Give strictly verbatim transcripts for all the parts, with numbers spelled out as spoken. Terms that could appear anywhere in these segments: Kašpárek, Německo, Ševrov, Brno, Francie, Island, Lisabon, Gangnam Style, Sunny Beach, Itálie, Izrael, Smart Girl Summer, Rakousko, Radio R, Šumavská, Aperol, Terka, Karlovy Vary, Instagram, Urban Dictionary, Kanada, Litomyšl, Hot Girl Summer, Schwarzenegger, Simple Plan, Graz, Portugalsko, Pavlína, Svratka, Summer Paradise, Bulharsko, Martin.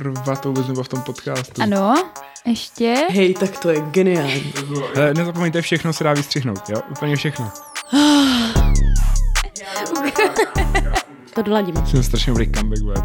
rvat vůbec nebo v tom podcastu. Ano, ještě. Hej, tak to je geniální. Hele, nezapomeňte, všechno se dá vystřihnout, jo? Úplně všechno. To doladíme. Jsem strašně dobrý comeback web.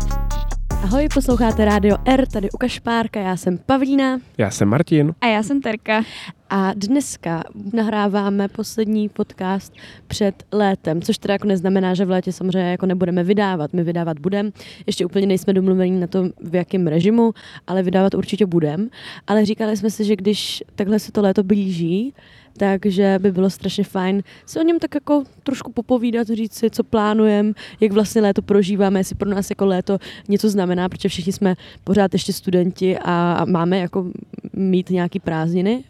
Ahoj, posloucháte Radio R, tady u Kašpárka, já jsem Pavlína. Já jsem Martin. A já jsem Terka. A dneska nahráváme poslední podcast před létem, což teda jako neznamená, že v létě samozřejmě jako nebudeme vydávat. My vydávat budeme, ještě úplně nejsme domluveni na tom, v jakém režimu, ale vydávat určitě budeme. Ale říkali jsme si, že když takhle se to léto blíží, takže by bylo strašně fajn si o něm tak jako trošku popovídat, říct si, co plánujeme, jak vlastně léto prožíváme, jestli pro nás jako léto něco znamená, protože všichni jsme pořád ještě studenti a máme jako mít nějaký prázdniny.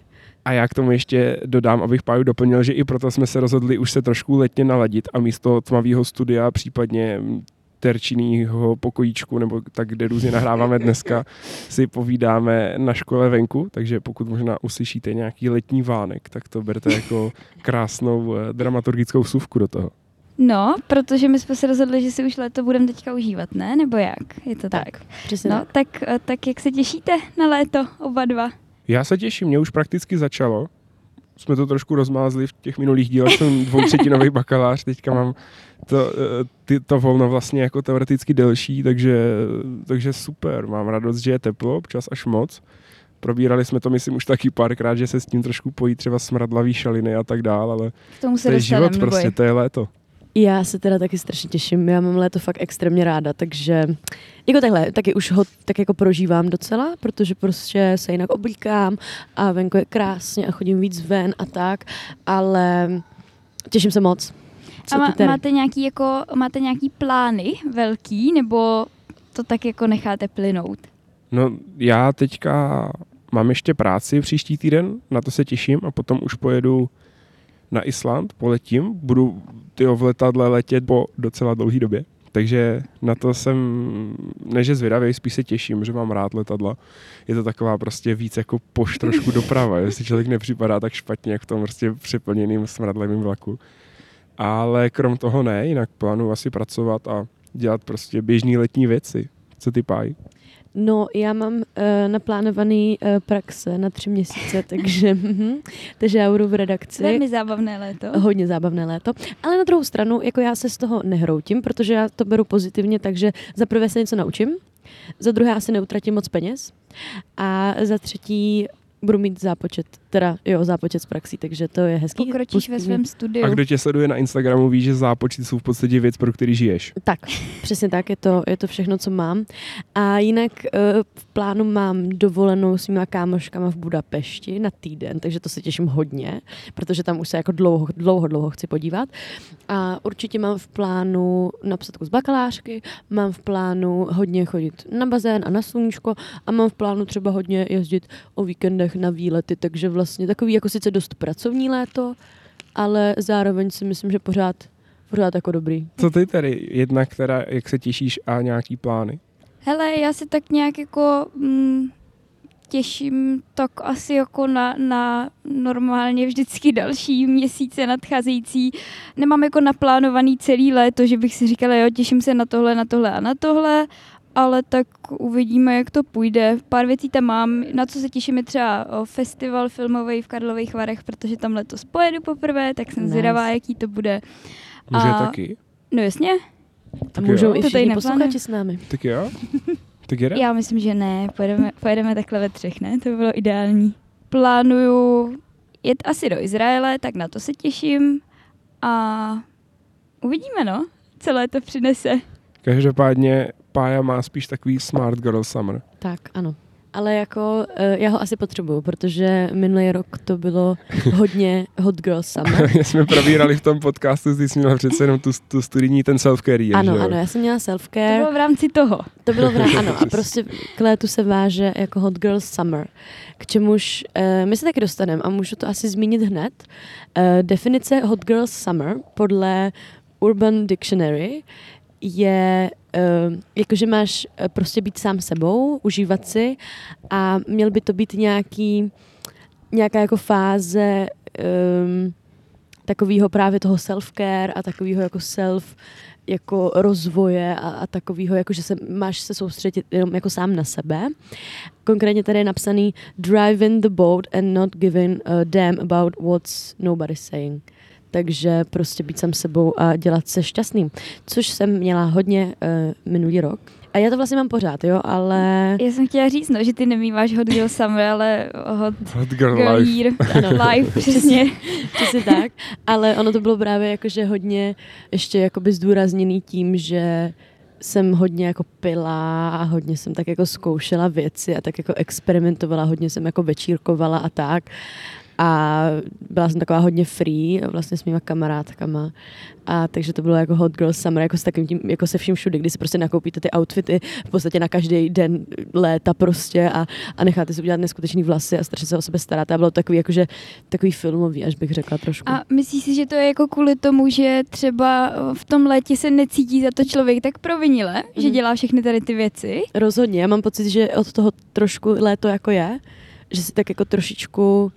A já k tomu ještě dodám, abych Páju doplnil, že i proto jsme se rozhodli už se trošku letně naladit a místo tmavého studia, případně terčinýho pokojíčku, nebo tak, kde různě nahráváme dneska, si povídáme na škole venku, takže pokud možná uslyšíte nějaký letní vánek, tak to berte jako krásnou dramaturgickou vsuvku do toho. No, protože my jsme se rozhodli, že si už léto budeme teďka užívat, ne? Nebo jak? Je to tak? tak? Přesně no, tak. tak. Tak jak se těšíte na léto oba dva? Já se těším, mě už prakticky začalo. Jsme to trošku rozmázli v těch minulých dílech, jsem dvoutřetinový bakalář, teďka mám to, ty, to volno vlastně jako teoreticky delší, takže, takže super, mám radost, že je teplo, občas až moc. Probírali jsme to, myslím, už taky párkrát, že se s tím trošku pojí třeba smradlavý šaliny a tak dál, ale to je život prostě, to je léto. Já se teda taky strašně těším, já mám léto fakt extrémně ráda, takže jako takhle, taky už ho tak jako prožívám docela, protože prostě se jinak oblíkám a venku je krásně a chodím víc ven a tak, ale těším se moc. Co a má, máte, nějaký jako, máte nějaký plány velký, nebo to tak jako necháte plynout? No já teďka mám ještě práci příští týden, na to se těším a potom už pojedu na Island, poletím, budu tyjo, v letadle letět po docela dlouhý době, takže na to jsem, neže zvědavý, spíš se těším, že mám rád letadla. Je to taková prostě víc jako poš trošku doprava, jestli člověk nepřipadá tak špatně, jak v tom prostě přeplněným smradlivým vlaku. Ale krom toho ne, jinak plánuji asi pracovat a dělat prostě běžný letní věci. Co ty, Páj? No, já mám uh, naplánovaný uh, praxe na tři měsíce, takže, takže já budu v redakci. Velmi zábavné léto. Hodně zábavné léto, ale na druhou stranu, jako já se z toho nehroutím, protože já to beru pozitivně, takže za prvé se něco naučím, za druhé asi neutratím moc peněz a za třetí budu mít zápočet, teda jo, zápočet z praxí, takže to je hezký. Pokročíš pustí. Ve svém studiu. A kdo tě sleduje na Instagramu, ví, že zápočty jsou v podstatě věc, pro který žiješ. Tak, přesně tak, je to, je to všechno, co mám. A jinak v plánu mám dovolenou s mýma kámoškama v Budapešti na týden, takže to se těším hodně, protože tam už se jako dlouho, dlouho, dlouho chci podívat. A určitě mám v plánu napsatku z bakalářky, mám v plánu hodně chodit na bazén a na sluníčko a mám v plánu třeba hodně jezdit o víkendech na výlety, takže vlastně takový jako sice dost pracovní léto, ale zároveň si myslím, že pořád, pořád jako dobrý. Co ty tady jednak, která, jak se těšíš a nějaký plány? Hele, já se tak nějak jako mm, těším tak asi jako na, na normálně vždycky další měsíce nadcházející. Nemám jako naplánovaný celý léto, že bych si říkala, jo, těším se na tohle, na tohle a na tohle, ale tak uvidíme, jak to půjde. Pár věcí tam mám, na co se těším je třeba festival filmový v Karlových Varech, protože tam letos pojedu poprvé, tak jsem nice. Zvědavá, jaký to bude. Může a... taky? No jasně. A můžou i všichni posluchači s námi. Tak jo? Tak jde? Já myslím, že ne, pojedeme, pojedeme takhle ve třech, ne? To by bylo ideální. Plánuju jet asi do Izraele, tak na to se těším a uvidíme, no, celé to přinese. Každopádně Pája má spíš takový Smart Girl Summer. Tak, ano. Ale jako, já ho asi potřebuju, protože minulý rok to bylo hodně Hot Girl Summer. My jsme probírali v tom podcastu, ty jsi měla přece jenom tu, tu studijní, ten self-care. Ano, že? Ano, já jsem měla self-care. To bylo v rámci toho. To bylo v rámci, ano. A prostě k létu se váže jako Hot Girl Summer, k čemuž eh, my se taky dostaneme a můžu to asi zmínit hned. Eh, definice Hot Girl Summer podle Urban Dictionary je uh, jakože máš uh, prostě být sám sebou, užívat si a měl by to být nějaký, nějaká jako fáze um, takového právě toho self-care a takového jako self jako rozvoje a, a takového, jako že se máš se soustředit jenom jako sám na sebe. Konkrétně tady je napsaný driving the boat and not giving a damn about what's nobody saying. Takže prostě být sám sebou a dělat se šťastným, což jsem měla hodně uh, minulý rok. A já to vlastně mám pořád, jo, ale... Já jsem chtěla říct, no, že ty nemýváš Hot Girl Summer, ale Hot, hot Girl, girl Life. Ano, Life, přesně. Přesně tak, ale ono to bylo právě jakože hodně ještě jakoby zdůrazněný tím, že jsem hodně jako pila a hodně jsem tak jako zkoušela věci a tak jako experimentovala, hodně jsem jako večírkovala a tak. A byla jsem taková hodně free vlastně s mýma kamarádkama. A takže to bylo jako Hot Girl Summer, jako s takým tím, jako se vším všude, kdy si prostě nakoupíte ty outfity v podstatě na každý den léta prostě a, a necháte si udělat neskutečný vlasy a strašně se o sebe staráte. A bylo takový, jakože, takový filmový, až bych řekla trošku. A myslíš si, že to je jako kvůli tomu, že třeba v tom létě se necítí za to člověk tak provinile, mm. že dělá všechny tady ty věci? Rozhodně, já mám pocit, že od toho trošku léto jako je, že si tak jako trošičku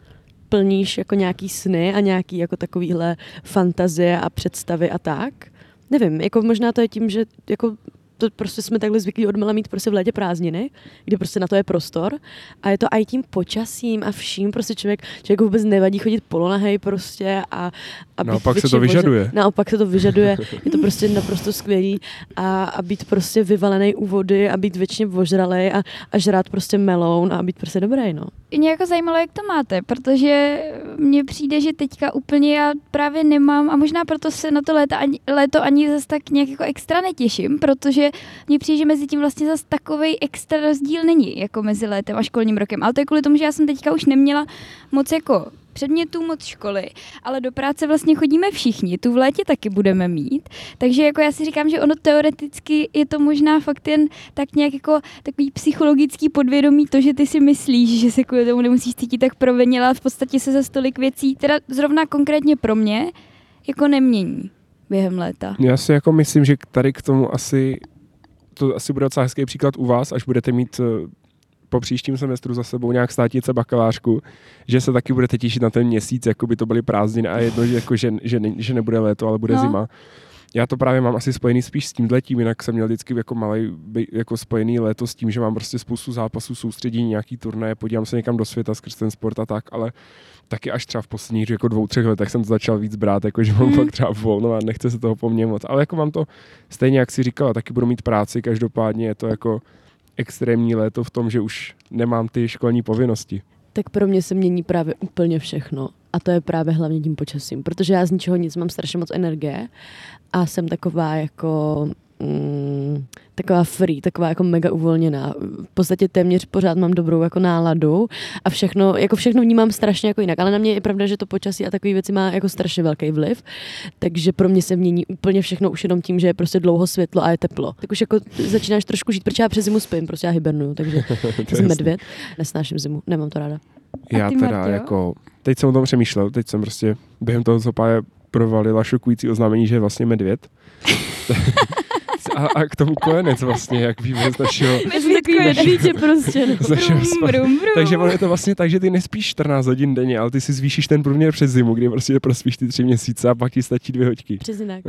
plníš jako nějaký sny a nějaký jako takovýhle fantazie a představy a tak. Nevím, jako možná to je tím, že jako to prostě jsme takhle zvyklí odmala mít prostě v létě prázdniny, kdy prostě na to je prostor a je to i tím počasím a vším, prostě člověk, člověk vůbec nevadí chodit polonahej prostě a... a naopak se to vyžaduje. Bože, naopak se to vyžaduje, je to prostě naprosto skvělý a, a být prostě vyvalenej u vody a být věčně ožralej a, a žrát prostě meloun a být prostě dobrý, no. Mě jako zajímalo, jak to máte, protože mně přijde, že teďka úplně já právě nemám a možná proto se na to léto ani, léto ani zase tak nějak jako extra netěším, protože mně přijde, že mezi tím vlastně zase takovej extra rozdíl není, jako mezi létem a školním rokem. Ale to je kvůli tomu, že já jsem teďka už neměla moc jako předmětů, moc školy, ale do práce vlastně chodíme všichni, tu v létě taky budeme mít. Takže jako já si říkám, že ono teoreticky je to možná fakt jen tak nějak jako takový psychologický podvědomí to, že ty si myslíš, že se kvůli tomu nemusíš cítit tak provinila, v podstatě se za stolik věcí, teda zrovna konkrétně pro mě, jako nemění během léta. Já si jako myslím, že tady k tomu asi to asi bude docela hezký příklad u vás, až budete mít po příštím semestru za sebou nějak státnice bakalářku, že se taky budete těšit na ten měsíc, jako by to byly prázdniny a jedno, že, jako, že, že, ne, že nebude léto, ale bude no. zima. Já to právě mám asi spojený spíš s tímhletím, jinak jsem měl vždycky jako malej jako spojený léto s tím, že mám prostě spoustu zápasů, soustředění, nějaký turnaje, podívám se někam do světa skrz ten sport a tak, ale taky až třeba v posledních jako dvou, třech letech jsem to začal víc brát, jako že mám mm. pak třeba volno a nechce se toho po mně moc. Ale jako mám to stejně, jak si říkala, taky budu mít práci, každopádně je to jako extrémní léto v tom, že už nemám ty školní povinnosti. Tak pro mě se mění právě úplně všechno. A to je právě hlavně tím počasím, protože já z ničeho nic mám strašně moc energie a jsem taková jako mm, taková free, taková jako mega uvolněná. V podstatě téměř pořád mám dobrou jako náladu a všechno, jako všechno vnímám strašně jako jinak, ale na mě je pravda, že to počasí a takové věci má jako strašně velký vliv, takže pro mě se mění úplně všechno už jenom tím, že je prostě dlouho světlo a je teplo. Tak už jako začínáš trošku žít, protože já přes zimu spím, prostě já hibernuju, takže jsem medvěd, nesnáším zimu, nemám to ráda. Já teda Martio? jako, teď jsem o tom přemýšlel, teď jsem prostě během toho zopáje provalila šokující oznámení, že je vlastně medvěd. a, a k tomu konec vlastně, jak víme z našeho... Medvědko medvíče prostě. Brum, brum, brum. Takže ono je to vlastně tak, že ty nespíš čtrnáct hodin denně, ale ty si zvýšíš ten průměr přes zimu, kdy prostě prospíš ty tři měsíce a pak ti stačí dvě hoďky. Přes jinak.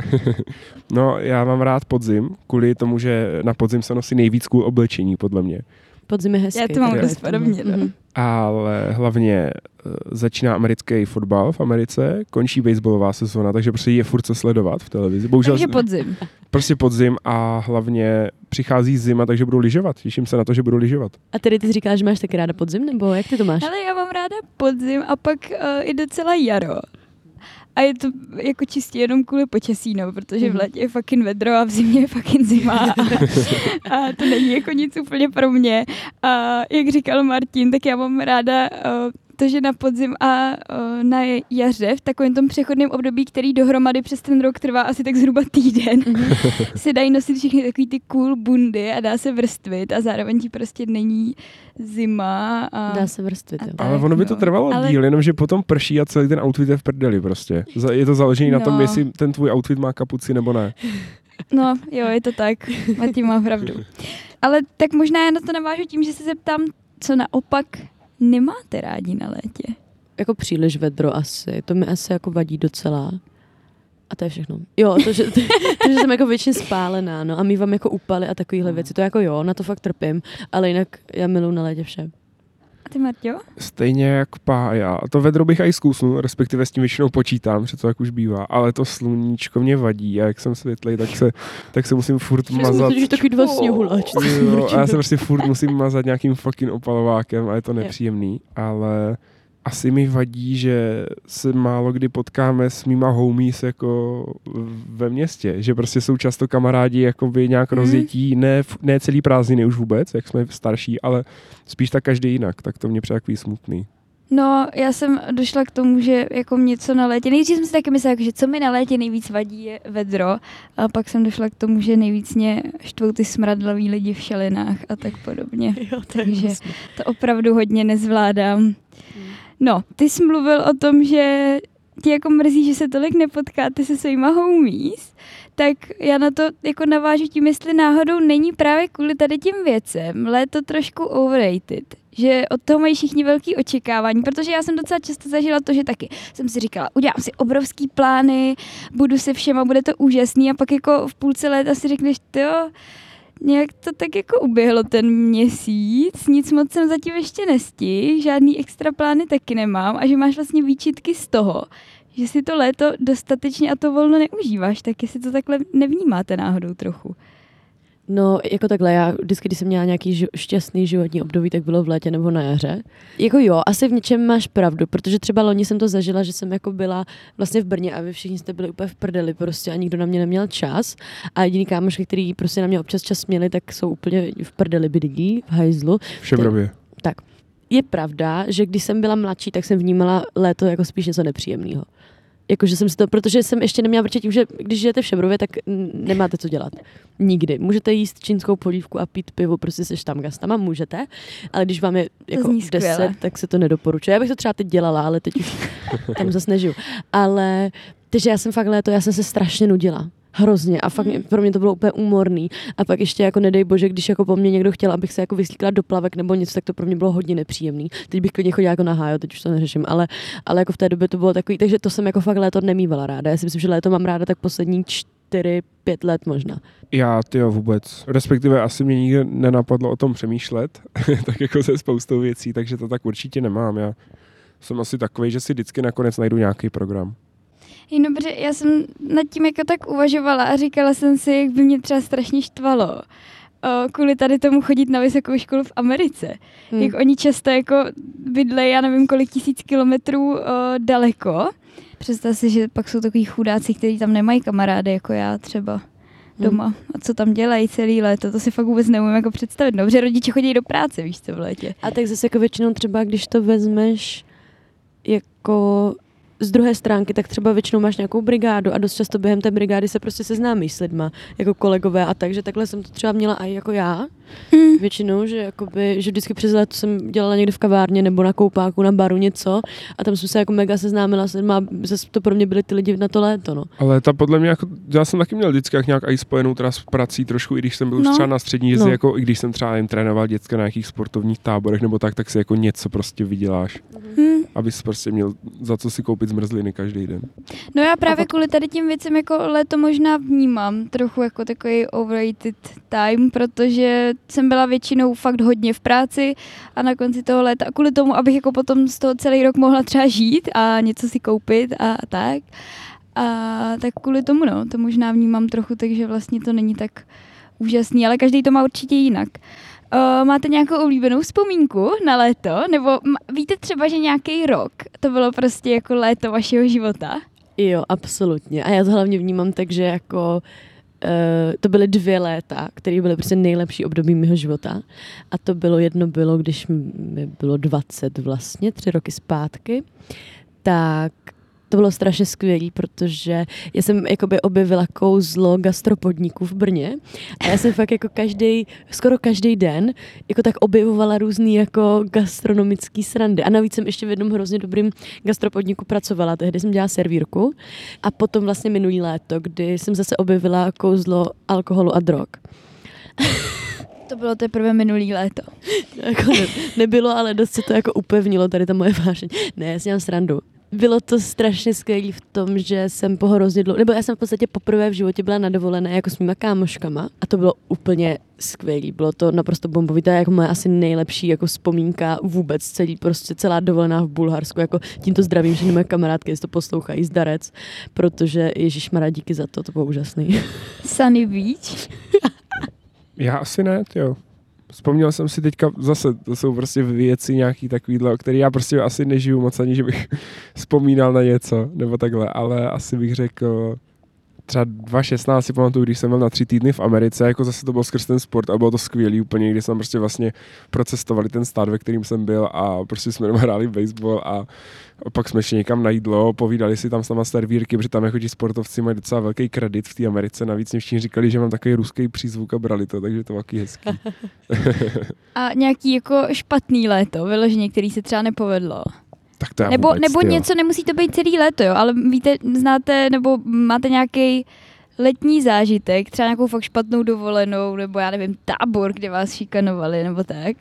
No, já mám rád podzim, kvůli tomu, že na podzim se nosí nejvíc kvůli oblečení, podle mě. Podzim je hezký. Já to mám dost podobně. Mm-hmm. Ale hlavně začíná americký fotbal v Americe, končí baseballová sezóna, takže prostě je furt co sledovat v televizi. Bohužel, takže podzim. Prostě podzim a hlavně přichází zima, takže budu lyžovat. Těším se na to, že budu lyžovat. A tedy ty říkáš, že máš taky ráda podzim, nebo jak ty to máš? Ale já mám ráda podzim a pak uh, je docela jaro. A je to jako čistě jenom kvůli počasí, no, protože v létě je fucking vedro a v zimě je fucking zima. A, a to není jako nic úplně pro mě. A jak říkal Martin, tak já mám ráda uh, to, že na podzim a uh, na jaře, v takovém tom přechodném období, který dohromady přes ten rok trvá asi tak zhruba týden, se dají nosit všechny takový ty cool bundy a dá se vrstvit a zároveň ti prostě není zima. A dá se vrstvit. Tak, ale ono by to trvalo ale... díl, jenomže potom prší a celý ten outfit je v prdeli prostě. Je to založený no. na tom, jestli ten tvůj outfit má kapuci nebo ne. No, jo, je to tak. Martin má pravdu. Ale tak možná já na to navážu tím, že se zeptám, co naopak nemáte rádi na létě? Jako příliš vedro asi. To mi asi jako vadí docela. A to je všechno. Jo, to, že, to, to, že jsem jako většině spálená, no, a my vám jako upaly a takovéhle věci. To jako jo, na to fakt trpím, ale jinak já miluji na létě vše. A ty, Marťo? Stejně jak Pá, já to vedro bych aj zkusnul, respektive s tím většinou počítám, že to tak už bývá, ale to sluníčko mě vadí a jak jsem světlej, tak se, tak se musím furt mazat. Že taky dva sněhuláčky. Jo, a já se prostě furt musím mazat nějakým fucking opalovákem a je to nepříjemný, ale... Asi mi vadí, že se málo kdy potkáme s mýma homies jako ve městě, že prostě jsou často kamarádi jakoby nějak mm. rozjetí, ne, ne celý prázdniny už vůbec, jak jsme starší, ale spíš tak každý jinak, tak to mě přijde takový smutný. No, já jsem došla k tomu, že jako mě co na létě, nejdřív jsem si taky myslela, že co mi na létě nejvíc vadí je vedro, a pak jsem došla k tomu, že nejvíc mě štvou ty smradlaví lidi v šalinách a tak podobně. Jo, to je Takže vlastně. To opravdu hodně nezvládám. No, ty jsi mluvil o tom, že ti jako mrzí, že se tolik nepotkáte se svýma homies, tak já na to jako navážu tím, jestli náhodou není právě kvůli tady těm věcem léto trošku overrated, že od toho mají všichni velký očekávání, protože já jsem docela často zažila to, že taky jsem si říkala, udělám si obrovský plány, budu se všem a bude to úžasný a pak jako v půlce léta si řekneš, jo, nějak to tak jako uběhlo ten měsíc, nic moc jsem zatím ještě nestihl, žádný extra plány taky nemám a že máš vlastně výčitky z toho, že si to léto dostatečně a to volno neužíváš, tak jestli to takhle nevnímáte náhodou trochu. No, jako takhle, já vždycky, když jsem měla nějaký ži- šťastný životní období, tak bylo v létě nebo na jaře. Jako jo, asi v něčem máš pravdu, protože třeba loni jsem to zažila, že jsem jako byla vlastně v Brně a vy všichni jste byli úplně v prdeli prostě a nikdo na mě neměl čas a jediný kámošky, který prostě na mě občas čas měli, tak jsou úplně v prdeli bydlí, v hajzlu. V Ševrově. Tak. Je pravda, že když jsem byla mladší, tak jsem vnímala léto jako spíš něco nepříjemného. Jakože jsem si to, protože jsem ještě neměla vrčet tím, že když žijete v Šebrově, tak nemáte co dělat. Nikdy. Můžete jíst čínskou polívku a pít pivo, prostě se štamgastama můžete, ale když vám je jako deset, tak se to nedoporučuje. Já bych to třeba teď dělala, ale teď už tam zase nežiju. Ale, takže já jsem fakt léto, já jsem se strašně nudila. Hrozně. A fakt mě, pro mě to bylo úplně úmorný. A pak ještě jako nedej bože, když jako po mně někdo chtěl, abych se jako vyslíkla do plavek nebo něco, tak to pro mě bylo hodně nepříjemný. Teď bych klidně chodila jako na hájo, teď už to neřeším, ale, ale jako v té době to bylo takový, takže to jsem jako fakt léto nemývala ráda. Já si myslím, že léto mám ráda tak poslední čtyři, pět let možná. Já tyjo vůbec. Respektive asi mě nikdy nenapadlo o tom přemýšlet, tak jako se spoustou věcí, takže to tak určitě nemám. Já jsem asi takový, že si vždycky nakonec najdu nějaký program. Dobře, já jsem nad tím jako tak uvažovala a říkala jsem si, jak by mě třeba strašně štvalo kvůli tady tomu chodit na vysokou školu v Americe. Hmm. Jak oni často jako bydlejí, já nevím kolik tisíc kilometrů daleko. Představ si, že pak jsou takový chudáci, kteří tam nemají kamarády jako já třeba doma. Hmm. A co tam dělají celý léto, to si fakt vůbec neumím jako představit. Dobře, rodiče chodí do práce, víš co, v létě. A tak zase jako většinou třeba, když to vezmeš jako... z druhé stránky, tak třeba většinou máš nějakou brigádu a dost často během té brigády se prostě seznámíš s lidma, jako kolegové a tak, že takhle jsem to třeba měla i jako já. Hmm. Většinou, že, jakoby, že vždycky přes léto jsem dělala někde v kavárně nebo na koupáku, na baru něco a tam jsem se jako mega seznámila s lidma, zase to pro mě byly ty lidi na to léto. No. Ale ta podle mě, jako, já jsem taky měl vždycky jak nějak i spojenou teda s prací trošku, i když jsem byl no. už třeba na střední jezdy, no. jako i když jsem třeba jen trénoval děcka na nějakých sportovních táborech nebo tak, tak si jako něco prostě vyděláš, hmm. abys prostě měl za co si koupit zmrzliny každý den. No já právě kvůli tady tím věcem jako léto možná vnímám trochu jako takový overrated time, protože jsem byla většinou fakt hodně v práci a na konci toho léta a kvůli tomu, abych jako potom z toho celý rok mohla třeba žít a něco si koupit a tak. A tak kvůli tomu no, to možná vnímám trochu, takže vlastně to není tak úžasný, ale každý to má určitě jinak. Uh, máte nějakou oblíbenou vzpomínku na léto? Nebo m- víte třeba, že nějaký rok to bylo prostě jako léto vašeho života? Jo, absolutně. A já to hlavně vnímám tak, že jako uh, to byly dvě léta, které byly prostě nejlepší období mého života. A to bylo jedno bylo, když mi bylo dvacet vlastně, tři roky zpátky, tak to bylo strašně skvělý, protože já jsem jakoby objevila kouzlo gastropodniků v Brně a já jsem fakt jako každý, skoro každý den jako tak objevovala různý jako gastronomický srandy. A navíc jsem ještě v jednom hrozně dobrým gastropodniku pracovala, tehdy jsem dělala servírku a potom vlastně minulý léto, kdy jsem zase objevila kouzlo alkoholu a drog. To bylo teprve minulý léto. Jako ne, nebylo, ale dost se to jako upevnilo, tady ta moje vášeň. Ne, já si dělám srandu. Bylo to strašně skvělé v tom, že jsem po hrozně dlouho, nebo já jsem v podstatě poprvé v životě byla na dovolené jako s mýma kámoškama a to bylo úplně skvělé. Bylo to naprosto bombový, to je jako moje asi nejlepší jako vzpomínka vůbec celý, prostě celá dovolená v Bulharsku. Jako tímto zdravím všechny moje kamarádky, jestli to poslouchají, zdarec, protože ježišmarja, díky za to, to bylo úžasný. Sunny Beach? Já asi ne, jo. Vzpomněl jsem si teďka, zase, to jsou prostě věci nějaký takovýhle, o který já prostě asi nežiju moc ani, že bych vzpomínal na něco, nebo takhle, ale asi bych řekl, třeba dva tisíce šestnáct si pamatuju, když jsem byl na tři týdny v Americe, jako zase to byl skrz ten sport a bylo to skvělý úplně, kdy jsme prostě vlastně procestovali ten stát, ve kterým jsem byl a prostě jsme hráli baseball a pak jsme šli někam na jídlo, povídali si tam s náma servírky, protože tam chodí sportovci, mají docela velký kredit v té Americe, navíc mě všichni říkali, že mám takový ruský přízvuk a brali to, takže to taky hezký. A nějaký jako špatný léto, vyloženě, který se třeba nepovedlo? Tak to nebo vůbec, nebo něco, nemusí to být celý léto, jo, ale víte, znáte, nebo máte nějaký letní zážitek, třeba nějakou fakt špatnou dovolenou, nebo já nevím, tábor, kde vás šikanovali, nebo tak?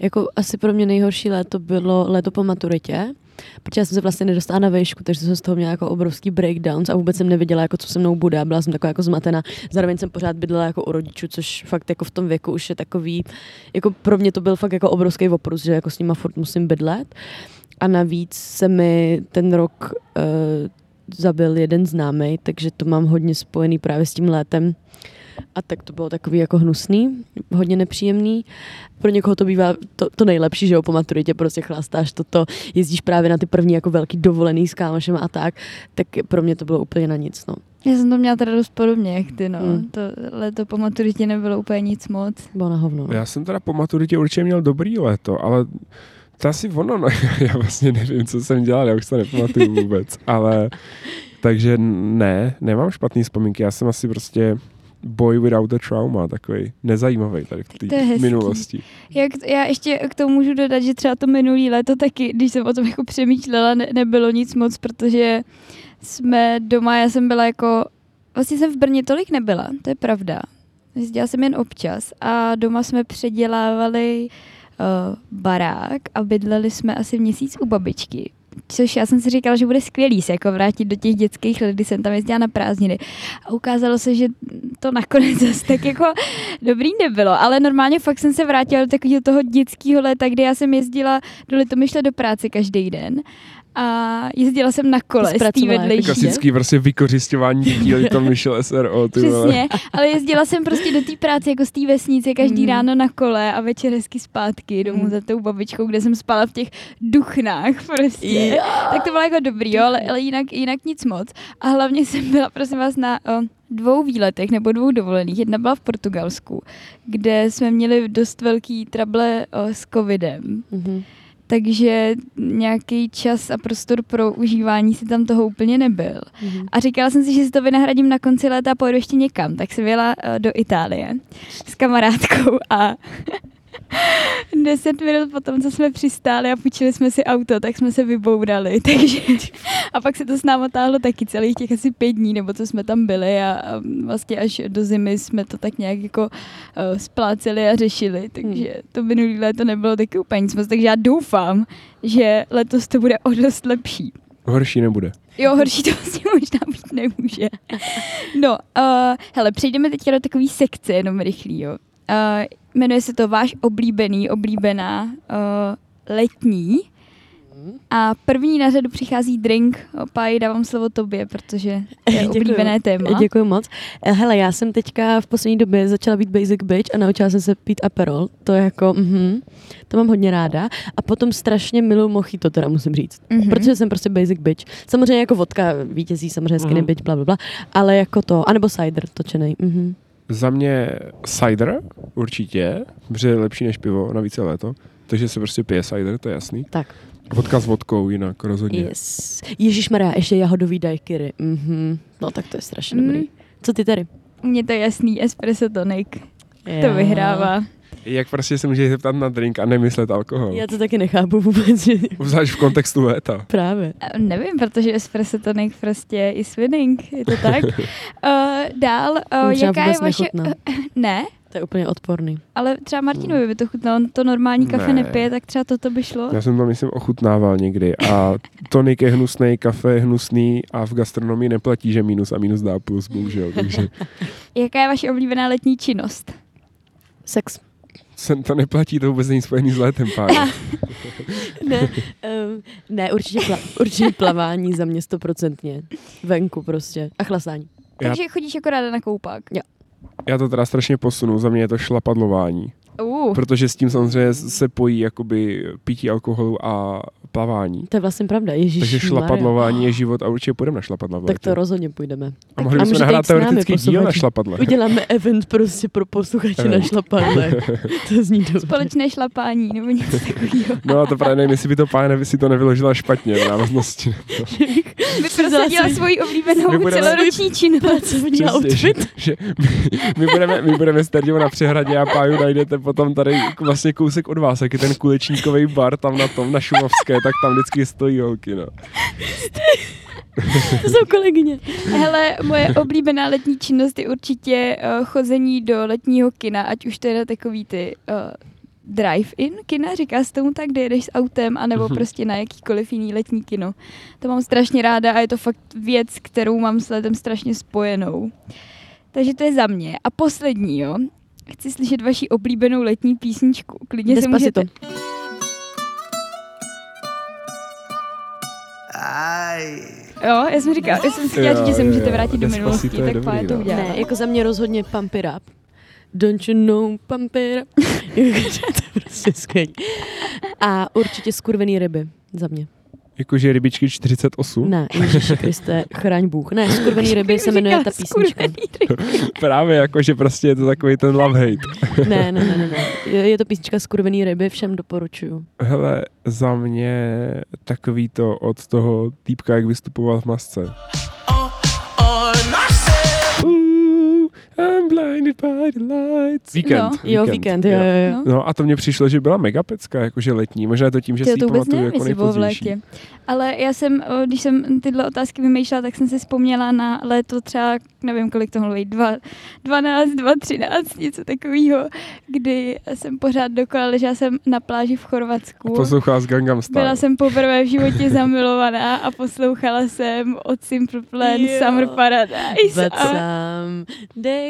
Jako asi pro mě nejhorší léto bylo léto po maturitě, protože já jsem se vlastně nedostala na vejšku, takže jsem z toho měla jako obrovský breakdowns a vůbec jsem nevěděla, jako co se mnou bude a byla jsem taková jako zmatená. Zároveň jsem pořád bydlela jako u rodičů, což fakt jako v tom věku už je takový, jako pro mě to byl fakt jako obrovský oprus, že jako s nima furt musím bydlet. A navíc se mi ten rok uh, zabil jeden známej, takže to mám hodně spojený právě s tím létem. A tak to bylo takový jako hnusný, hodně nepříjemný. Pro někoho to bývá to, to nejlepší, že jo, po maturitě prostě chlastáš toto, jezdíš právě na ty první jako velký dovolený s kámošem a tak, tak pro mě to bylo úplně na nic, no. Já jsem to měla teda dost podobně, jak ty, no. Mm. To léto po maturitě nebylo úplně nic moc. Bylo na hovno. Já jsem teda po maturitě určitě měl dobrý léto, ale... To asi ono, no, já vlastně nevím, co jsem dělal, já už se nepamatuju vůbec, ale takže ne, nemám špatný vzpomínky, já jsem asi prostě boy without a trauma, takový nezajímavý tady v té minulosti. Jak, já ještě k tomu můžu dodat, že třeba to minulý léto taky, když jsem o tom jako přemýšlela, ne, nebylo nic moc, protože jsme doma, já jsem byla jako, vlastně jsem v Brně tolik nebyla, to je pravda, jezdila jsem jen občas a doma jsme předělávali Uh, barák a bydleli jsme asi měsíc u babičky. Což já jsem si říkala, že bude skvělý se jako vrátit do těch dětských let, kdy jsem tam jezdila na prázdniny. A ukázalo se, že to nakonec zase tak jako dobrý nebylo. Ale normálně fakt jsem se vrátila do takového toho dětského leta, kdy já jsem jezdila do Litomyšle do práce každý den. A jezdila jsem na kole z té vedlejší. Klasický prostě vykořisťování dětí Litomyšl es er o. Přesně, ale jezdila jsem prostě do té práce jako z té vesnice každý mm. ráno na kole a večer hezky zpátky domů mm. za tou babičkou, kde jsem spala v těch duchnách prostě. Yeah. Tak to bylo jako dobrý, jo, ale, ale jinak, jinak nic moc. A hlavně jsem byla, prosím vás, na... O, dvou výletech nebo dvou dovolených. Jedna byla v Portugalsku, kde jsme měli dost velký trable o, s covidem. Mm-hmm. Takže nějaký čas a prostor pro užívání si tam toho úplně nebyl. Mm-hmm. A říkala jsem si, že si to vynahradím na konci léta a pojedu ještě někam. Tak jsem jela o, do Itálie s kamarádkou a... Deset minut potom, co jsme přistáli a půjčili jsme si auto, tak jsme se vybourali. Takže a pak se to s náma táhlo taky celých těch asi pět dní, nebo co jsme tam byli a, a vlastně až do zimy jsme to tak nějak jako uh, spláceli a řešili. Takže to minulý léto nebylo taky úplně nic moc, takže já doufám, že letos to bude o dost lepší. Horší nebude. Jo, horší to vlastně možná být nemůže. No, uh, hele, přejdeme teďka do takové sekce, jenom rychlý, jo. Uh, jmenuje se to váš oblíbený, oblíbená uh, letní. A první na řadu přichází drink. Páji, dávám slovo tobě, protože to je oblíbené téma. Děkuji moc. Hele, já jsem teďka v poslední době začala být basic bitch a naučila jsem se pít Aperol. To je jako, mm-hmm, to mám hodně ráda. A potom strašně miluji mojito, teda musím říct. Mm-hmm. Protože jsem prostě basic bitch. Samozřejmě jako vodka vítězí, samozřejmě skinny mm-hmm. bitch, blablabla. Ale jako to, anebo cider točenej. Mhm. Za mě cider určitě, protože je lepší než pivo, navíc je léto, takže se prostě pije cider, to je jasný. Tak. Vodka s vodkou jinak, rozhodně. Yes. Ježišmarja, ještě jahodový daiquiri. Mm-hmm. No tak to je strašně mm. dobrý. Co ty tady? Mně to je jasný, espresso tonic. Yeah. To vyhrává. Jak prostě se můžeš zeptat na drink a nemyslet alkohol? Já to taky nechápu vůbec. Obzvlášť v kontextu léta. Právě. A nevím, protože espresso tonic prostě i swinning, je to tak. Uh, dál, uh, jaká je vaše... Nechutná. Ne? To je úplně odporný. Ale třeba Martinovi by to chutnalo, on to normální kafe ne. nepije, tak třeba toto by šlo. Já jsem tam nejsem ochutnával někdy a tonik je hnusný, kafe je hnusný a v gastronomii neplatí, že minus a minus dá plus, bohužel. Takže... Jaká je vaše oblíbená letní činnost? Sex. Sem to neplatí, to vůbec není spojený s létem, pár. ne, um, ne, určitě, pla- určitě plavání za mě stoprocentně. Venku prostě. A chlasání. Takže Já... chodíš jako ráda na koupák. Jo. Já to teda strašně posunu, za mě je to šlapadlování. Uh. Protože s tím samozřejmě se pojí jakoby pití alkoholu a plavání. To je vlastně pravda, ježiš. Takže šlapadlování Maria. Je život a určitě půjdeme na šlapadla. Tak to rozhodně půjdeme. A tak mohli bychom nahrát teoretický díl na šlapadle. Uděláme event prostě pro posluchače na šlapadle. To zní dobře. Společné šlapání nebo něco takového. No a to právě nevím, jestli by to páne, by si to nevyložila špatně v návaznosti. Vy prosadila svoji oblíbenou celoroční činnost. My budeme s Terďou na přehradě a Páju najdete potom tady vlastně kousek od vás, jak je ten kulečníkový bar tam na tom, na Šumavské, tak tam vždycky stojí holky, no. To jsou kolegyně. Hele, moje oblíbená letní činnost je určitě uh, chození do letního kina, ať už to je takový ty uh, drive-in kina, říká se tomu tak, kde jedeš s autem, anebo mm-hmm. prostě na jakýkoliv jiný letní kino. To mám strašně ráda a je to fakt věc, kterou mám s letem strašně spojenou. Takže to je za mě. A poslední, jo. Chci slyšet vaši oblíbenou letní písničku. Klidně se můžete... Aj. Jo, já jsem říkala, já jsem si chtěla říct, že se můžete vrátit do minulosti, tak dobrý, Pája to udělala. Ne, jako za mě rozhodně Pump It Up. Don't you know Pump It Up? To prostě skvělý. A určitě Skurvený ryby, za mě. Jakože rybičky čtyřicet osm? Ne, Ježíši Kriste, chraň Bůh. Ne, Skurvený ryby se jmenuje ta písnička. Právě jakože prostě je to takový ten love hate. Ne, ne, ne, ne, ne. Je to písnička Skurvený ryby, všem doporučuju. Hele, za mě takový to od toho týpka, jak vystupoval v masce. I'm blinded by the lights. Víkend. No. Víkend. Jo, víkend, jo, jo. jo. No a to mně přišlo, že byla mega pecka, jakože letní. Možná to tím, že si ji pamatuju jako nejpozdější. Ale já jsem, když jsem tyhle otázky vymýšlela, tak jsem si vzpomněla na léto třeba, nevím kolik to mluví, dvanáct, dvanáct, třináct, něco takového, kdy jsem pořád dokola ležela jsem na pláži v Chorvatsku. A poslouchala z Gangnam Style. Byla jsem poprvé v životě zamilovaná a poslouchala jsem od Simple Plan Summer Paradise. Day.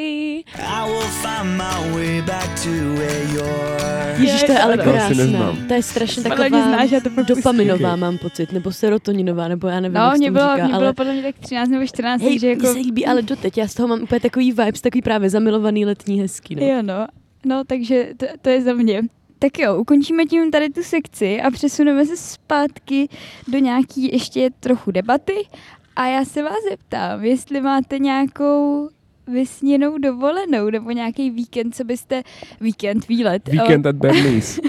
I will find my way back to where you're. Ježíš, to je ale krásná. To je strašně taková dopaminová, mám pocit, nebo serotoninová, nebo já nevím, no, jak mě bylo, říká, mě ale... bylo podle mě tak třináct nebo čtrnáct, hey, takže jako... Hej, mi se líbí, ale doteď, já z toho mám úplně takový vibes, takový právě zamilovaný letní hezký, no. Jo, no, no, takže to, to je za mě. Tak jo, ukončíme tím tady tu sekci a přesuneme se zpátky do nějaký ještě trochu debaty a já se vás zeptám, jestli máte nějakou vysněnou dovolenou, nebo nějaký víkend, co byste, víkend, výlet. Víkend at Berlíz.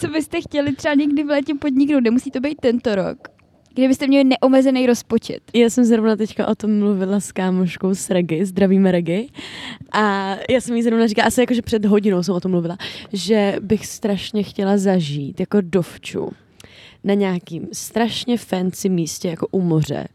Co byste chtěli třeba někdy v létě podniknout, nemusí to být tento rok. Kdybyste měli neomezený rozpočet. Já jsem zrovna teďka o tom mluvila s kámoškou s Regi, zdravíme Regi. A já jsem jí zrovna říkala, asi jakože před hodinou jsem o tom mluvila, že bych strašně chtěla zažít jako dovču na nějakým strašně fancy místě, jako u moře,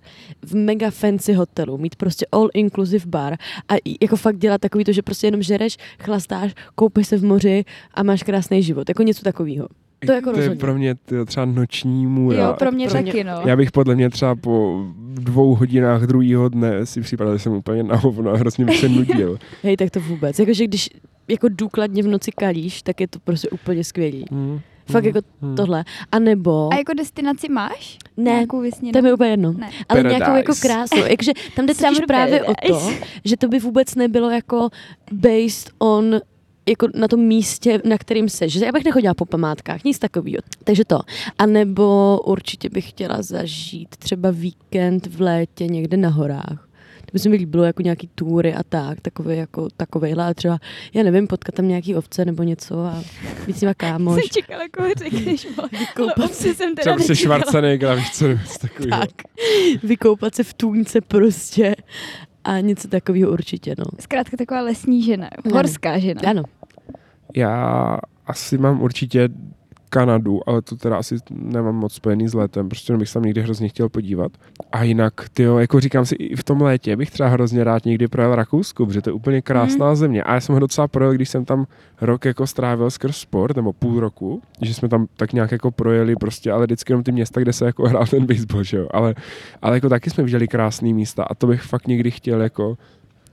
v mega fancy hotelu, mít prostě all-inclusive bar a jako fakt dělat takový to, že prostě jenom žereš, chlastáš, koupeš se v moři a máš krásný život, jako něco takového. To, jako to je pro mě třeba noční můra. Jo, pro mě pro taky, mě, no. Já bych podle mě třeba po dvou hodinách druhýho dne si připadal, že jsem úplně na hovno a hrozně bych se nudil. Hej, tak to vůbec. Jakože když jako důkladně v noci kalíš, tak je to prostě úplně skvělý. Hmm. Fakt jako hmm. tohle. A nebo... A jako destinaci máš? Ne, to mi úplně jedno. Ne. Ale Paradise. Nějakou jako krásu. Jakože tam jde totiž právě Paradise. O to, že to by vůbec nebylo jako based on... jako na tom místě, na kterým seš. Já bych nechodila po památkách, nic takového. Takže to. A nebo určitě bych chtěla zažít třeba víkend v létě někde na horách. To by se mi líbilo jako nějaký túry a tak, takové jako takovejhle a třeba, já nevím, potkat tam nějaký ovce nebo něco a víc s nima kámoš. Jsem čekala, koho řekneš, vykoupat se. Jsem teda třeba se Schwarzenegger, já víš co, něco takového. Tak, vykoupat se v tůňce prostě a něco takového určitě, no. Zkrátka taková lesní žena, horská žena. Ano. Já asi mám určitě Kanadu, ale to teda asi nemám moc spojený s letem, prostě bych se tam někdy hrozně chtěl podívat. A jinak, tyjo, jako říkám si, i v tom létě bych třeba hrozně rád někdy projel Rakousko, protože to je úplně krásná mm. země. A já jsem ho docela projel, když jsem tam rok jako strávil skrz sport, nebo půl roku, že jsme tam tak nějak jako projeli prostě, ale vždycky jenom ty města, kde se jako hrál ten baseball, že jo. Ale, ale jako taky jsme viděli krásný místa a to bych fakt někdy chtěl jako,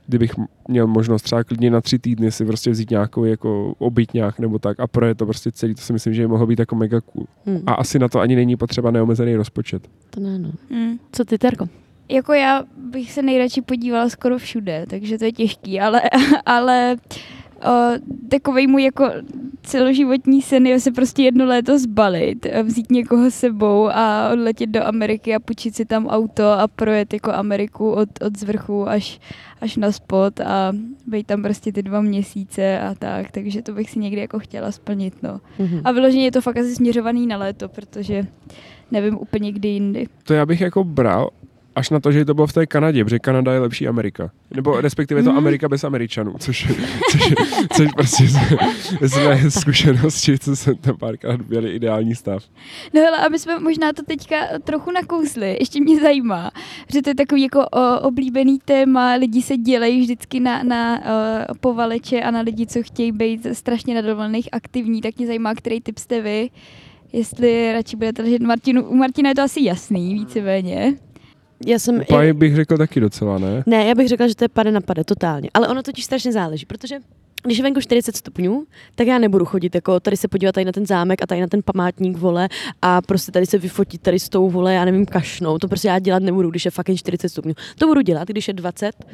kdybych měl možnost třeba klidně na tři týdny si prostě vzít nějakou jako obytňák nebo tak a projet to prostě celý, to si myslím, že by mohlo být jako mega cool. Hmm. A asi na to ani není potřeba neomezený rozpočet. To ne, no. Hmm. Co ty, Terko? Jako já bych se nejradši podívala skoro všude, takže to je těžký, ale, ale takovej můj jako celoživotní sen je se prostě jedno léto zbalit, vzít někoho sebou a odletět do Ameriky a půjčit si tam auto a projet jako Ameriku od, od zvrchu až, až na spod a být tam prostě ty dva měsíce a tak, takže to bych si někdy jako chtěla splnit, no. Mm-hmm. A vyloženě je to fakt asi směřovaný na léto, protože nevím úplně kdy jindy. To já bych jako bral až na to, že to bylo v té Kanadě, protože Kanada je lepší Amerika. Nebo respektive to Amerika bez Američanů, což, což, což prostě jsme zkušenosti, co jsme tam párkrát měli ideální stav. No hele, aby jsme možná to teďka trochu nakousli, ještě mě zajímá, že to je takový jako o, oblíbený téma, lidi se dělají vždycky na, na o, povaleče a na lidi, co chtějí být strašně na dovolených aktivní, tak mě zajímá, který tip jste vy, jestli radši budete ležet Martinu. U Martina je to asi jasný, víceméně. Já jsem, Páj bych řekl taky docela, ne? Ne, já bych řekla, že to je pade na pade, totálně. Ale ono totiž strašně záleží, protože když je venku čtyřicet stupňů, tak já nebudu chodit jako tady se podívat tady na ten zámek a tady na ten památník, vole, a prostě tady se vyfotit tady s tou, vole, já nevím, kašnou. To prostě já dělat nebudu, když je fucking čtyřicet stupňů. To budu dělat, když je dvacet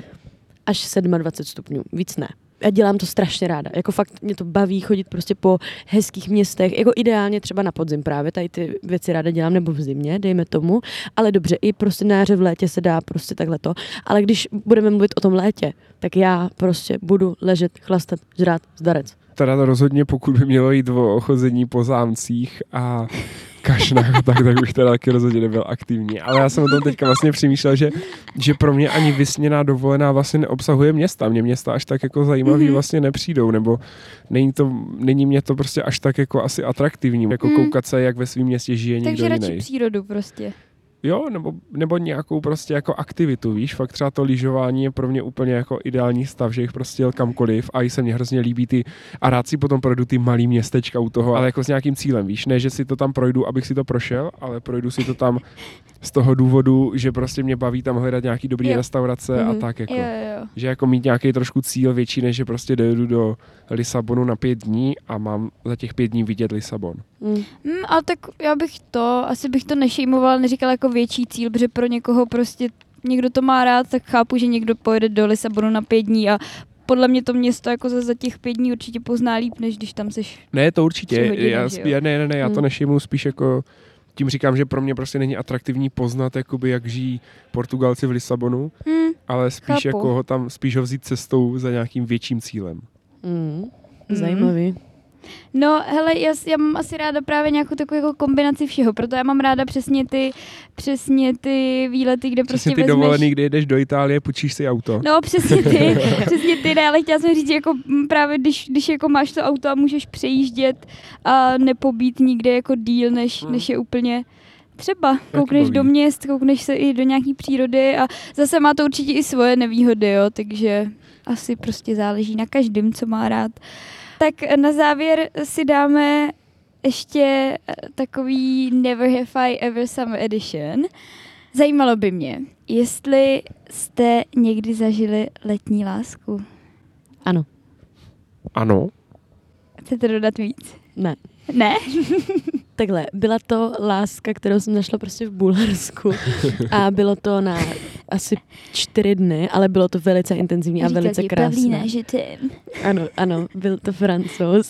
až dvacet sedm stupňů, víc ne. Já dělám to strašně ráda, jako fakt mě to baví chodit prostě po hezkých městech, jako ideálně třeba na podzim právě, tady ty věci ráda dělám, nebo v zimě, dejme tomu, ale dobře, i prostě na jaře v létě se dá prostě takhle to, ale když budeme mluvit o tom létě, tak já prostě budu ležet, chlastat, žrát, zdarec. Teda rozhodně pokud by mělo jít o ochození po zámcích a kašnách, tak, tak bych teda taky rozhodně nebyl aktivní. Ale já jsem o tom teďka vlastně přemýšlel, že, že pro mě ani vysněná dovolená vlastně neobsahuje města. Mě města až tak jako zajímavý mm-hmm. vlastně nepřijdou, nebo není, to, není mě to prostě až tak jako asi atraktivní, jako mm. koukat se, jak ve svém městě žije někdo jiný. Takže radši přírodu prostě. Jo, nebo, nebo nějakou prostě jako aktivitu, víš, fakt třeba to lyžování je pro mě úplně jako ideální stav, že jich prostě jel kamkoliv a i se mě hrozně líbí ty, a rád si potom projdu ty malý městečka u toho, ale jako s nějakým cílem, víš, ne, že si to tam projdu, abych si to prošel, ale projdu si to tam z toho důvodu, že prostě mě baví tam hledat nějaký dobrý jo. restaurace mm-hmm. a tak jako, jo, jo. že jako mít nějaký trošku cíl větší, než že prostě dojedu do Lisabonu na pět dní a mám za těch pět dní vidět Lisabon. Mm. Mm, ale tak já bych to, asi bych to nešejmovala, neříkala jako větší cíl, protože pro někoho prostě někdo to má rád, tak chápu, že někdo pojede do Lisabonu na pět dní a podle mě to město jako za, za těch pět dní určitě pozná líp, než když tam seš ne, to určitě, hodiny, já, já, ne, ne, ne, já to hmm. nešejmu spíš jako tím říkám, že pro mě prostě není atraktivní poznat, jakoby, jak žijí Portugalci v Lisabonu, hmm. ale spíš chápu. Jako ho tam, spíš ho vzít cestou za nějakým větším cílem. Hmm. Zajímavý. No, hele, já, já mám asi ráda právě nějakou takovou jako kombinaci všeho, proto já mám ráda přesně ty, přesně ty výlety, kde prostě vezmeš... Přesně ty dovolený, kdy jdeš do Itálie, půjčíš si auto. No, přesně ty, přesně ty, ne, ale chtěla jsem říct, jako právě když, když jako máš to auto a můžeš přejíždět a nepobít nikde jako díl, než, než je úplně... Třeba koukneš do měst, koukneš se i do nějaký přírody a zase má to určitě i svoje nevýhody, jo, takže asi prostě záleží na každém, co má rád. Tak na závěr si dáme ještě takový Never Have I Ever Summer Edition. Zajímalo by mě, jestli jste někdy zažili letní lásku. Ano. Ano. Chcete dodat víc? Ne. Ne? Takhle, byla to láska, kterou jsem našla prostě v Bulharsku a bylo to na asi čtyři dny, ale bylo to velice intenzivní a říkala velice krásné. Pavlína, že ty... Ano, ano, byl to Francouz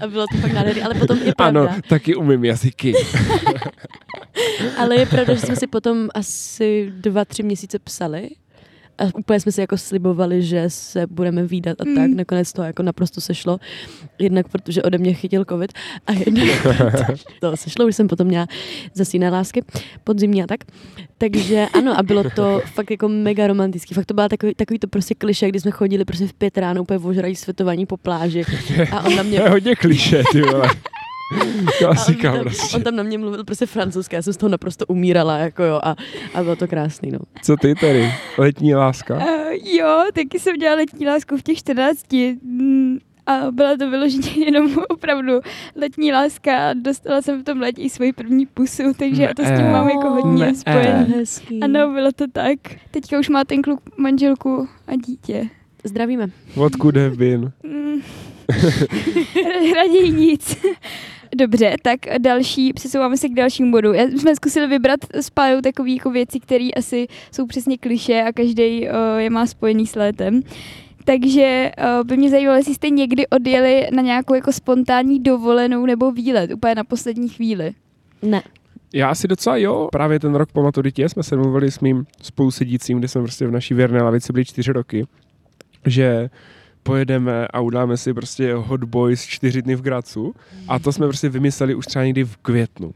a bylo to fakt nádherný, ale potom je pravda. Ano, taky umím jazyky. Ale je pravda, že jsme si potom asi dva, tři měsíce psali a úplně jsme si jako slibovali, že se budeme vídat a tak. Mm. Nakonec to jako naprosto sešlo. Jednak protože ode mě chytil covid a jednak to sešlo, už jsem potom měla zase jiné lásky, podzimní a tak. Takže ano, a bylo to fakt jako mega romantický. Fakt to byla takový, takový to prostě klišé, kdy jsme chodili prostě v pět ráno úplně ožrají světování po pláži. A on na mě... To je hodně klišé, ty vole. Klasika, prostě. On tam na mě mluvil prostě francouzsky, já jsem z toho naprosto umírala, jako jo, a, a bylo to krásný, no. Co ty tady? Letní láska? Uh, jo, taky jsem dělala letní lásku v těch čtrnácti. A byla to vyloženě jenom opravdu letní láska a dostala jsem v tom létě i svoji první pusu, takže já to s tím mám jako hodně spojené. Ano, bylo to tak. Teďka už má ten kluk manželku a dítě. Zdravíme. What could have been? Raději nic. Dobře, tak další, přesouváme se k dalšímu bodu. Já jsme zkusili vybrat s Pájou takové jako věci, které asi jsou přesně klišé a každý je má spojený s létem. Takže uh, by mě zajímalo, jestli jste někdy odjeli na nějakou jako spontánní dovolenou nebo výlet, úplně na poslední chvíli. Ne. Já asi docela jo. Právě ten rok po maturitě jsme se mluvili s mým spolusedícím, kde jsme prostě v naší věrné lavici byli čtyři roky, že pojedeme a udáme si prostě Hot Boys čtyři dny v Gracu a to jsme prostě vymysleli už třeba někdy v květnu.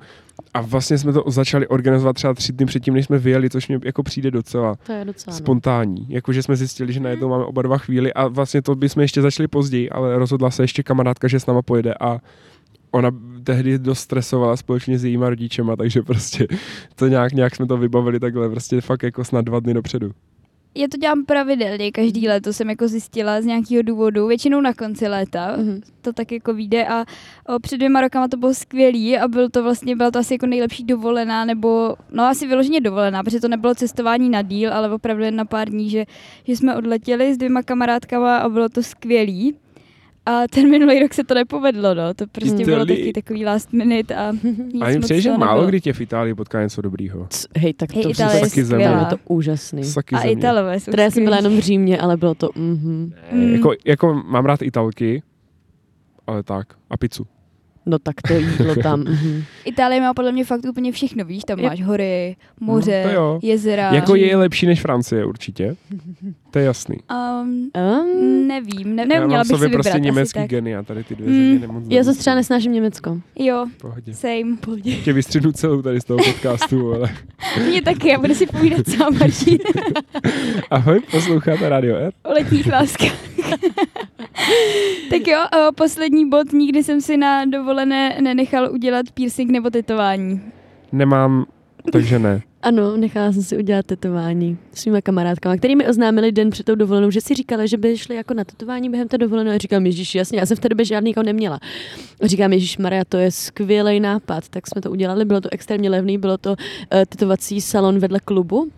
A vlastně jsme to začali organizovat třeba tři dny předtím, než jsme vyjeli, což mi jako přijde docela, to je docela spontánní. Jakože jsme zjistili, že najednou máme oba dva chvíli a vlastně to bychom ještě začali později, ale rozhodla se ještě kamarádka, že s náma pojede a ona tehdy dost stresovala společně s jejíma rodičema, takže prostě to nějak, nějak jsme to vybavili takhle, prostě fakt jako snad dva dny dopředu. Já to dělám pravidelně, každý léto jsem jako zjistila z nějakého důvodu, většinou na konci léta, mm-hmm. to tak jako vyjde a o, před dvěma rokama to bylo skvělý a byl to vlastně, byla to asi jako nejlepší dovolená nebo, no asi vyloženě dovolená, protože to nebylo cestování na díl, ale opravdu jen na pár dní, že, že jsme odletěli s dvěma kamarádkama a bylo to skvělý. A ten minulý rok se to nepovedlo, no. To prostě Itálie. Bylo taky takový last minute a nic. A jim přeji, že málo kdy tě v Itálii potká něco dobrýho. C- hej, tak hej, to je taky země. Bylo to úžasný. Saky a země. Italové jsou skvělí. Já jsem byla jenom v Římě, ale bylo to... Mm-hmm. Mm. Jako, jako mám rád Italky, ale tak. A pizzu. No tak to jídlo tam. Itálie má podle mě fakt úplně všechno, víš? Tam máš hory, moře, no, jezera. Jako je lepší než Francie určitě. To je jasný. Um, um, nevím, ne, neuměla bych si vybrat. Já mám prostě německý geny a tady ty dvě mm. země nemoc. Já zase třeba nesnáším Německo. Jo, pohodě. Same. Pohodě. Tě vystřihnu celou tady z toho podcastu, ale... Mě taky, já budu si povídat sám, Martin. Ahoj, posloucháte Radio R? O letních láskách. Tak jo, o, poslední bod. Nikdy jsem si na dovolené nenechal udělat piercing nebo tetování. Nemám, takže ne. Ano, nechala jsem si udělat tetování svýma kamarádkama, který mi oznámili den před tou dovolenou, že si říkala, že by šli jako na tetování během té dovolené. A říkám, ježiš, jasně, já jsem v té době žádný jako neměla. A říkám, ježiš Maria, to je skvělý nápad. Tak jsme to udělali, bylo to extrémně levný, bylo to uh, tetovací salon vedle klubu.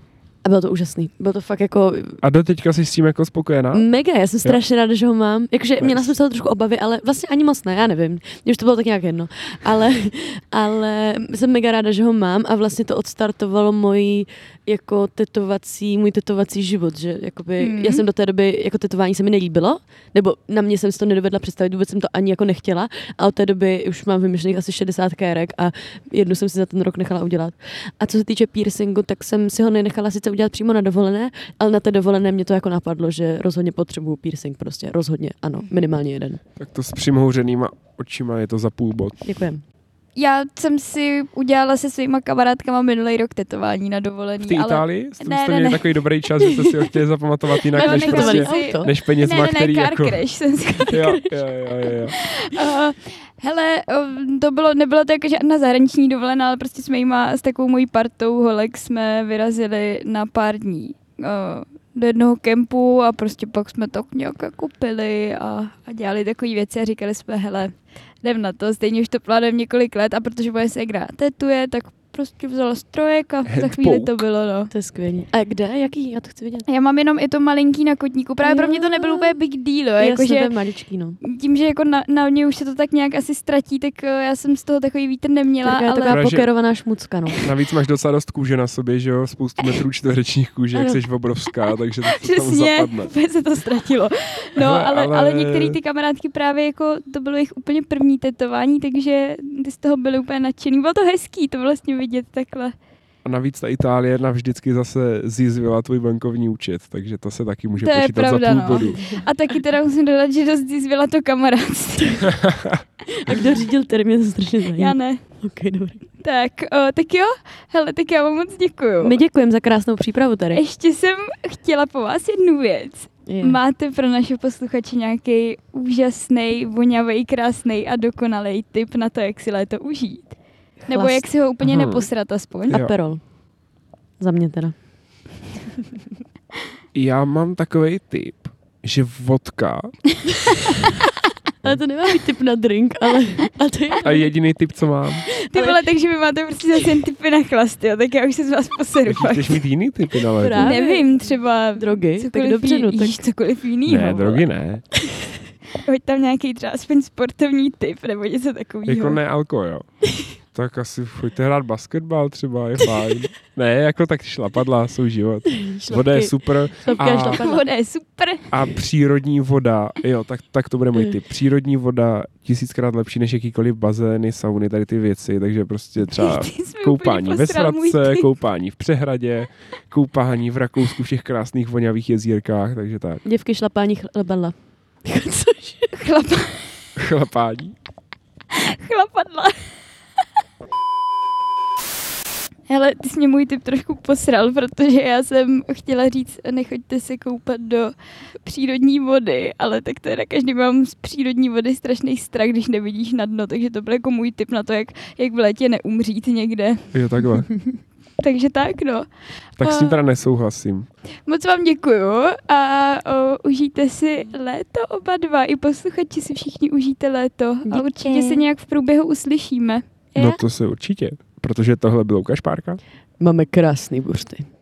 A bylo to úžasný. Bylo to fakt jako... A do teďka jsi s tím jako spokojená? Mega, já jsem strašně ráda, že ho mám. Jakože měla jsem z toho trošku obavy, ale vlastně ani moc ne, já nevím. Mě už to bylo tak nějak jedno. Ale, ale jsem mega ráda, že ho mám a vlastně to odstartovalo moji jako tetovací, můj tetovací život, že jakoby, mm. já jsem do té doby, jako tetování se mi nelíbilo, nebo na mě jsem si to nedovedla představit, vůbec jsem to ani jako nechtěla a od té doby už mám vymyšlených asi šedesát kérek a jednu jsem si za ten rok nechala udělat. A co se týče piercingu, tak jsem si ho nenechala sice udělat přímo na dovolené, ale na té dovolené mě to jako napadlo, že rozhodně potřebuju piercing prostě, rozhodně, ano, minimálně jeden. Tak to s přimhouřenýma očima je to za půl bod. Děkujem. Já jsem si udělala se svýma kamarádkama minulý rok tetování na dovolení. V té Itálii? S tím jste měli takový dobrý čas, že jste si ho chtěli zapamatovat jinak, ne, než, prostě, si... než penězma, ne, ne, ne, který car jako... Ne, ne, crash jsem si car jo, jo, jo, jo. uh, Hele, to bylo, nebylo to jako žádná zahraniční dovolená, ale prostě jsme jima s takovou mojí partou holek jsme vyrazili na pár dní. Uh, do jednoho kempu a prostě pak jsme to nějak kupili a, a dělali takové věci a říkali jsme, hele, jdem na to, stejně už to plánujeme několik let a protože moje ségra tetuje, tak prostě vzala strojek a za chvíli to bylo, no. To je skvělý. A kde? Jaký? Já to chci vidět. Já mám jenom i to malinký na kotníku. Právě jo. Pro mě to nebyl úplně big deal, jo. Jako, že maličký, no. Tím, že jako na, na mě už se to tak nějak asi ztratí, tak já jsem z toho takový vítr neměla, tak ale... taková pokerovaná šmucka, no. Navíc máš docela dost kůže na sobě, že jo? Spoustu metrů čtverečních kůže, jak seš obrovská, takže to přesně, tam zapadne. Se to ztratilo. No, ale, ale... ale některé ty kamarádky právě jako to bylo jejich úplně první tetování, takže ty z toho byly úplně nadšený. Bylo to hezký, to vlastně vidět takhle. A navíc ta Itálie navždycky zase zjizvila tvůj bankovní účet, takže to se taky může to počítat pravda, za půl bodu. No. A taky teda musím dodat, že dost zjizvila to kamarádství. A kdo řídil termín, to strašně zajímavé. Já ne. Okay, dobrý. Tak, o, tak jo, hele, tak já vám moc děkuju. My děkujeme za krásnou přípravu tady. Ještě jsem chtěla po vás jednu věc. Yeah. Máte pro naše posluchače nějaký úžasný, voňavý, krásný a dokonalý tip na to, jak si léto užít? Chlast. Nebo jak si ho úplně Aha. neposrat aspoň? Aperol. Za mě teda. Já mám takovej tip, že vodka... Ale to nemá být tip na drink, ale... A, to je... a jediný tip, co mám. Ty vole, ale... takže vy máte prostě zase jen tipy na chlast, jo, tak já už se z vás poseru. Chceš mít jiný tipy na léto? Nevím, třeba... Drogy? Tak dobře, no tak... Cokoliv jinýho. Ne, drogy ne. Hoď tam nějaký třeba aspoň sportovní tip, nebo něco takovýho. Jako ne alko, jo. Tak asi choďte hrát basketbal třeba, je fajn. Ne, jako tak šlapadla jsou život. Voda je super. A, voda je super. A přírodní voda, jo, tak, tak to bude můj tip. Přírodní voda tisíckrát lepší než jakýkoliv bazény, sauny, tady ty věci, takže prostě třeba koupání ve Svratce, koupání v přehradě, koupání v Rakousku, všech krásných voňavých jezírkách, takže tak. Děvky šlapání chlebala. Cože? Chlapa... Chlapání? Chlapadla. Hele, ty jsi mě můj tip trošku posral, protože já jsem chtěla říct, nechoďte se koupat do přírodní vody, ale tak teda každý mám z přírodní vody strašný strach, když nevidíš na dno, takže to byl jako můj tip na to, jak, jak v létě neumřít někde. Jo, takhle. Takže tak, no. Tak s tím teda nesouhlasím. Moc vám děkuju a o, užijte si léto oba dva. I posluchači si všichni užijte léto. Díky. A určitě se nějak v průběhu uslyšíme. No to se určitě, protože tohle bylo u Kašpárka. Máme krásný buřty.